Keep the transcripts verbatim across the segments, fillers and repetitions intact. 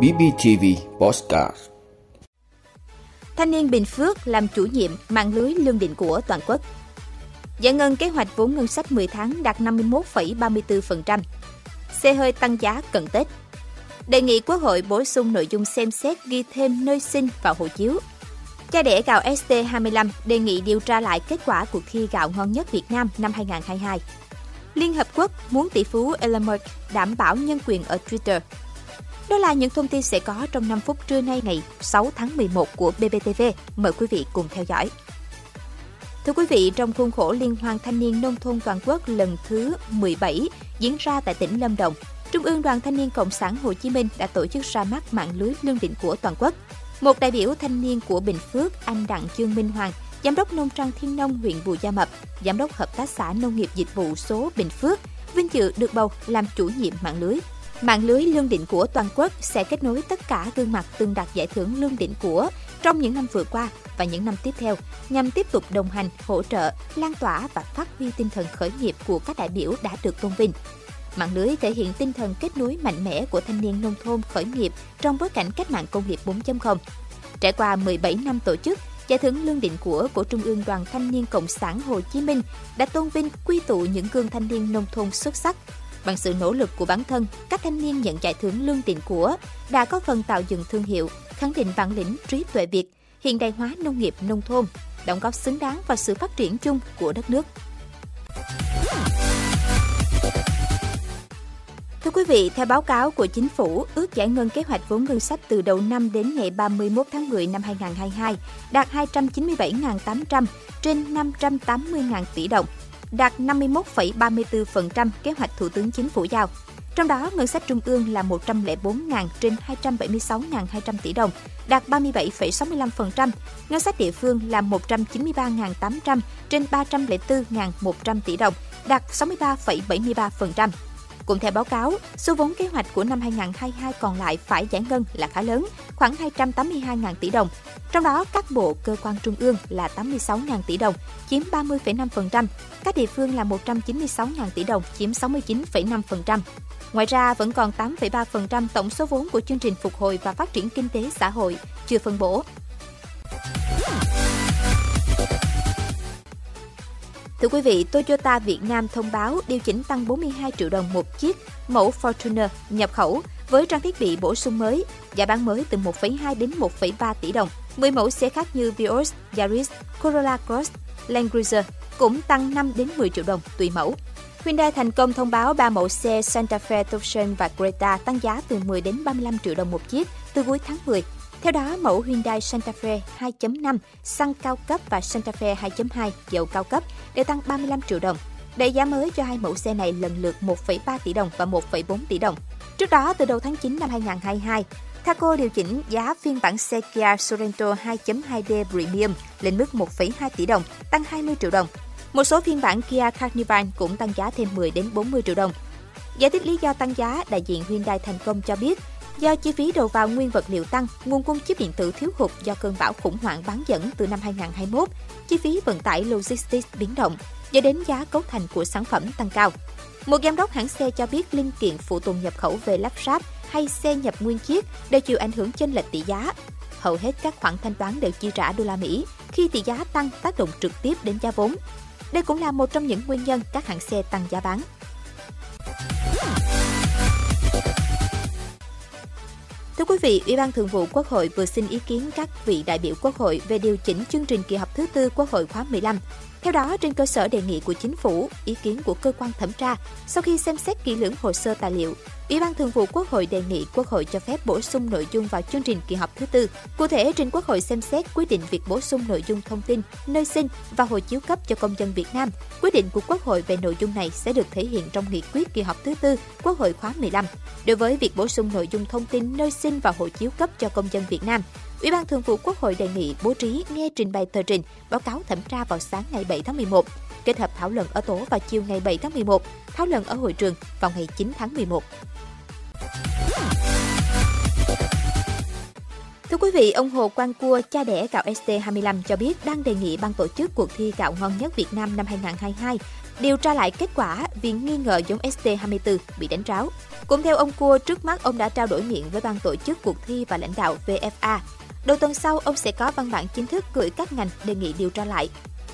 bê bê tê vê Podcast. Thanh niên Bình Phước làm chủ nhiệm mạng lưới lương định của toàn quốc. Giải ngân kế hoạch vốn ngân sách mười tháng đạt năm mươi mốt phẩy ba mươi tư phần trăm. Xe hơi tăng giá cận Tết. Đề nghị Quốc hội bổ sung nội dung xem xét ghi thêm nơi sinh vào hộ chiếu. Cha đẻ gạo ét tê hai mươi lăm đề nghị điều tra lại kết quả cuộc thi Gạo Ngon Nhất Việt Nam năm hai không hai hai. Liên Hợp Quốc muốn tỷ phú Elon Musk đảm bảo nhân quyền ở Twitter. Đó là những thông tin sẽ có trong năm phút trưa nay ngày sáu tháng mười một của bê bê tê vê. Mời quý vị cùng theo dõi. Thưa quý vị, trong khuôn khổ Liên hoan Thanh niên Nông thôn Toàn quốc lần thứ mười bảy diễn ra tại tỉnh Lâm Đồng, Trung ương Đoàn Thanh niên Cộng sản Hồ Chí Minh đã tổ chức ra mắt mạng lưới lương định của toàn quốc. Một đại biểu thanh niên của Bình Phước, anh Đặng Dương Minh Hoàng, Giám đốc Nông Trang Thiên Nông huyện Bù Gia Mập, Giám đốc Hợp tác xã Nông nghiệp Dịch vụ số Bình Phước, vinh dự được bầu làm chủ nhiệm mạng lưới. Mạng lưới lương định của toàn quốc sẽ kết nối tất cả gương mặt từng đạt giải thưởng lương định của trong những năm vừa qua và những năm tiếp theo, nhằm tiếp tục đồng hành, hỗ trợ, lan tỏa và phát huy tinh thần khởi nghiệp của các đại biểu đã được tôn vinh. Mạng lưới thể hiện tinh thần kết nối mạnh mẽ của thanh niên nông thôn khởi nghiệp trong bối cảnh cách mạng công nghiệp bốn chấm không. Trải qua mười bảy năm tổ chức, giải thưởng lương định của của Trung ương Đoàn Thanh niên Cộng sản Hồ Chí Minh đã tôn vinh quy tụ những gương thanh niên nông thôn xuất sắc. Bằng sự nỗ lực của bản thân, các thanh niên nhận giải thưởng lương định của đã có phần tạo dựng thương hiệu, khẳng định bản lĩnh trí tuệ Việt, hiện đại hóa nông nghiệp nông thôn, đóng góp xứng đáng vào sự phát triển chung của đất nước. Thưa quý vị, theo báo cáo của Chính phủ, ước giải ngân kế hoạch vốn ngân sách từ đầu năm đến ngày ba mươi mốt tháng mười năm hai không hai hai đạt hai trăm chín mươi bảy nghìn tám trăm trên năm trăm tám mươi nghìn tỷ đồng, đạt năm mươi mốt phẩy ba mươi tư phần trăm kế hoạch Thủ tướng Chính phủ giao. Trong đó, ngân sách trung ương là một trăm lẻ bốn nghìn trên hai trăm bảy mươi sáu nghìn hai trăm tỷ đồng, đạt ba mươi bảy phẩy sáu mươi lăm phần trăm, ngân sách địa phương là một trăm chín mươi ba nghìn tám trăm trên ba trăm lẻ bốn nghìn một trăm tỷ đồng, đạt sáu mươi ba phẩy bảy mươi ba phần trăm. Cũng theo báo cáo, số vốn kế hoạch của năm hai không hai hai còn lại phải giải ngân là khá lớn, khoảng hai trăm tám mươi hai nghìn tỷ đồng. Trong đó, các bộ, cơ quan trung ương là tám mươi sáu nghìn tỷ đồng, chiếm ba mươi phẩy năm phần trăm, các địa phương là một trăm chín mươi sáu nghìn tỷ đồng, chiếm sáu mươi chín phẩy năm phần trăm. Ngoài ra, vẫn còn tám phẩy ba phần trăm tổng số vốn của chương trình phục hồi và phát triển kinh tế xã hội chưa phân bổ. Thưa quý vị, Toyota Việt Nam thông báo điều chỉnh tăng bốn mươi hai triệu đồng một chiếc mẫu Fortuner nhập khẩu với trang thiết bị bổ sung mới, giá bán mới từ một phẩy hai đến một phẩy ba tỷ đồng. mười mẫu xe khác như Vios, Yaris, Corolla Cross, Land Cruiser cũng tăng năm đến mười triệu đồng tùy mẫu. Hyundai thành công thông báo ba mẫu xe Santa Fe, Tucson và Greta tăng giá từ mười đến ba mươi lăm triệu đồng một chiếc từ cuối tháng mười. Theo đó, mẫu Hyundai Santa Fe hai chấm năm xăng cao cấp và Santa Fe hai chấm hai dầu cao cấp đều tăng ba mươi lăm triệu đồng. Đẩy giá mới cho hai mẫu xe này lần lượt một phẩy ba tỷ đồng và một phẩy bốn tỷ đồng. Trước đó, từ đầu tháng chín năm hai không hai hai, Thaco điều chỉnh giá phiên bản xe Kia Sorento hai chấm hai D Premium lên mức một phẩy hai tỷ đồng, tăng hai mươi triệu đồng. Một số phiên bản Kia Carnival cũng tăng giá thêm mười đến bốn mươi triệu đồng. Giải thích lý do tăng giá, đại diện Hyundai thành công cho biết, do chi phí đầu vào nguyên vật liệu tăng, nguồn cung chip điện tử thiếu hụt do cơn bão khủng hoảng bán dẫn từ năm hai không hai mốt, chi phí vận tải logistics biến động, dẫn đến giá cấu thành của sản phẩm tăng cao. Một giám đốc hãng xe cho biết linh kiện phụ tùng nhập khẩu về lắp ráp hay xe nhập nguyên chiếc đều chịu ảnh hưởng chênh lệch tỷ giá. Hầu hết các khoản thanh toán đều chi trả đô la Mỹ, khi tỷ giá tăng tác động trực tiếp đến giá vốn. Đây cũng là một trong những nguyên nhân các hãng xe tăng giá bán. Thưa quý vị, Ủy ban Thường vụ Quốc hội vừa xin ý kiến các vị đại biểu Quốc hội về điều chỉnh chương trình kỳ họp thứ tư Quốc hội khóa mười lăm. Theo đó, trên cơ sở đề nghị của Chính phủ, ý kiến của cơ quan thẩm tra, sau khi xem xét kỹ lưỡng hồ sơ tài liệu, Ủy ban Thường vụ Quốc hội đề nghị Quốc hội cho phép bổ sung nội dung vào chương trình kỳ họp thứ tư. Cụ thể, trình Quốc hội xem xét quyết định việc bổ sung nội dung thông tin, nơi sinh và hộ chiếu cấp cho công dân Việt Nam. Quyết định của Quốc hội về nội dung này sẽ được thể hiện trong nghị quyết kỳ họp thứ tư Quốc hội khóa mười lăm. Đối với việc bổ sung nội dung thông tin, nơi sinh và hộ chiếu cấp cho công dân Việt Nam, Ủy ban Thường vụ Quốc hội đề nghị bố trí nghe trình bày tờ trình, báo cáo thẩm tra vào sáng ngày bảy tháng mười một, kết hợp thảo luận ở tổ vào chiều ngày bảy tháng mười một, thảo luận ở hội trường vào ngày chín tháng mười một. Thưa quý vị, ông Hồ Quang Cua, cha đẻ gạo ét tê hai mươi lăm cho biết đang đề nghị ban tổ chức cuộc thi Gạo Ngon Nhất Việt Nam năm hai không hai hai Điều tra lại kết quả vì nghi ngờ giống ét tê hai mươi bốn bị đánh tráo. Cũng theo ông Cua, trước mắt ông đã trao đổi miệng với ban tổ chức cuộc thi và lãnh đạo vê ép a. Đầu tuần sau, ông sẽ có văn bản chính thức gửi các ngành đề nghị điều tra lại.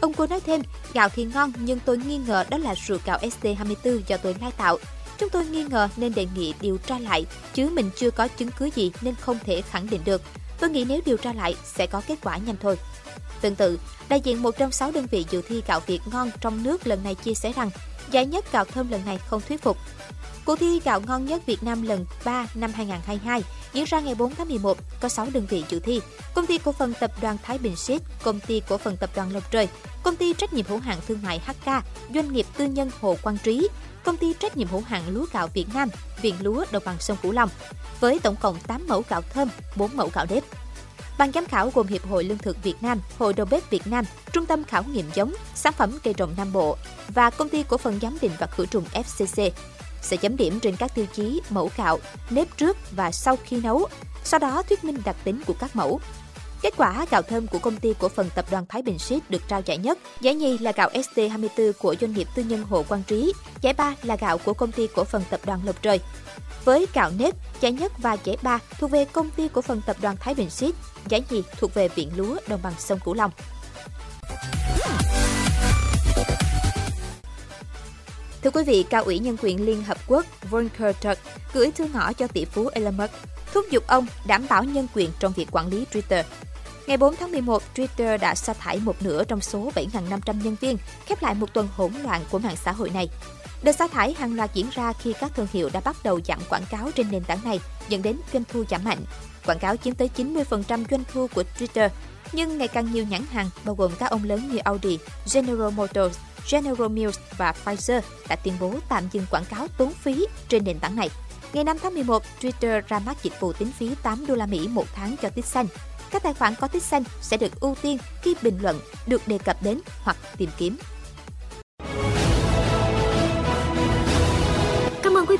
Ông Cua nói thêm, gạo thì ngon nhưng tôi nghi ngờ đó là sủi cảo ét tê hai mươi bốn do tôi lai tạo. Chúng tôi nghi ngờ nên đề nghị điều tra lại, chứ mình chưa có chứng cứ gì nên không thể khẳng định được. Tôi nghĩ nếu điều tra lại sẽ có kết quả nhanh thôi. Tương tự, đại diện một trong sáu đơn vị dự thi gạo Việt ngon trong nước lần này chia sẻ rằng giải nhất gạo thơm lần này không thuyết phục. Cuộc thi Gạo Ngon Nhất Việt Nam lần ba năm hai không hai hai diễn ra ngày bốn tháng mười một, có sáu đơn vị dự thi: Công ty cổ phần Tập đoàn Thái Bình Ship, Công ty cổ phần Tập đoàn Lộc Trời, Công ty trách nhiệm hữu hạn thương mại hát ca, Doanh nghiệp tư nhân Hồ Quang Trí, Công ty trách nhiệm hữu hạn Lúa Gạo Việt Nam, Viện Lúa Đồng bằng sông Cửu Long, với tổng cộng tám mẫu gạo thơm, bốn mẫu gạo nếp. Ban giám khảo gồm Hiệp hội Lương thực Việt Nam, Hội đầu bếp Việt Nam, Trung tâm khảo nghiệm giống, sản phẩm cây trồng Nam Bộ và Công ty cổ phần giám định và khử trùng ép xê xê. Sẽ chấm điểm trên các tiêu chí mẫu gạo, nếp trước và sau khi nấu, sau đó thuyết minh đặc tính của các mẫu. Kết quả, gạo thơm của Công ty cổ phần Tập đoàn Thái Bình Ship được trao giải nhất, giải nhì là gạo ét tê hai mươi bốn của doanh nghiệp tư nhân Hồ Quang Trí, giải ba là gạo của Công ty cổ phần Tập đoàn Lộc Trời. Với gạo nếp, giải nhất và giải ba thuộc về Công ty cổ phần Tập đoàn Thái Bình Ship, giải nhì thuộc về Viện Lúa Đồng bằng sông Cửu Long. Thưa quý vị, Cao ủy Nhân quyền Liên Hợp Quốc Volker Turk gửi thư ngỏ cho tỷ phú Elon Musk, thúc giục ông đảm bảo nhân quyền trong việc quản lý Twitter. Ngày bốn tháng mười một, Twitter đã sa thải một nửa trong số bảy nghìn năm trăm nhân viên, khép lại một tuần hỗn loạn của mạng xã hội này. Đợt sa thải hàng loạt diễn ra khi các thương hiệu đã bắt đầu giảm quảng cáo trên nền tảng này, dẫn đến doanh thu giảm mạnh. Quảng cáo chiếm tới chín mươi phần trăm doanh thu của Twitter, nhưng ngày càng nhiều nhãn hàng, bao gồm các ông lớn như Audi, General Motors, General Mills và Pfizer đã tuyên bố tạm dừng quảng cáo tốn phí trên nền tảng này. Ngày năm tháng mười một, Twitter ra mắt dịch vụ tính phí tám đô la Mỹ một tháng cho tích xanh. Các tài khoản có tích xanh sẽ được ưu tiên khi bình luận, được đề cập đến hoặc tìm kiếm. Cảm ơn quý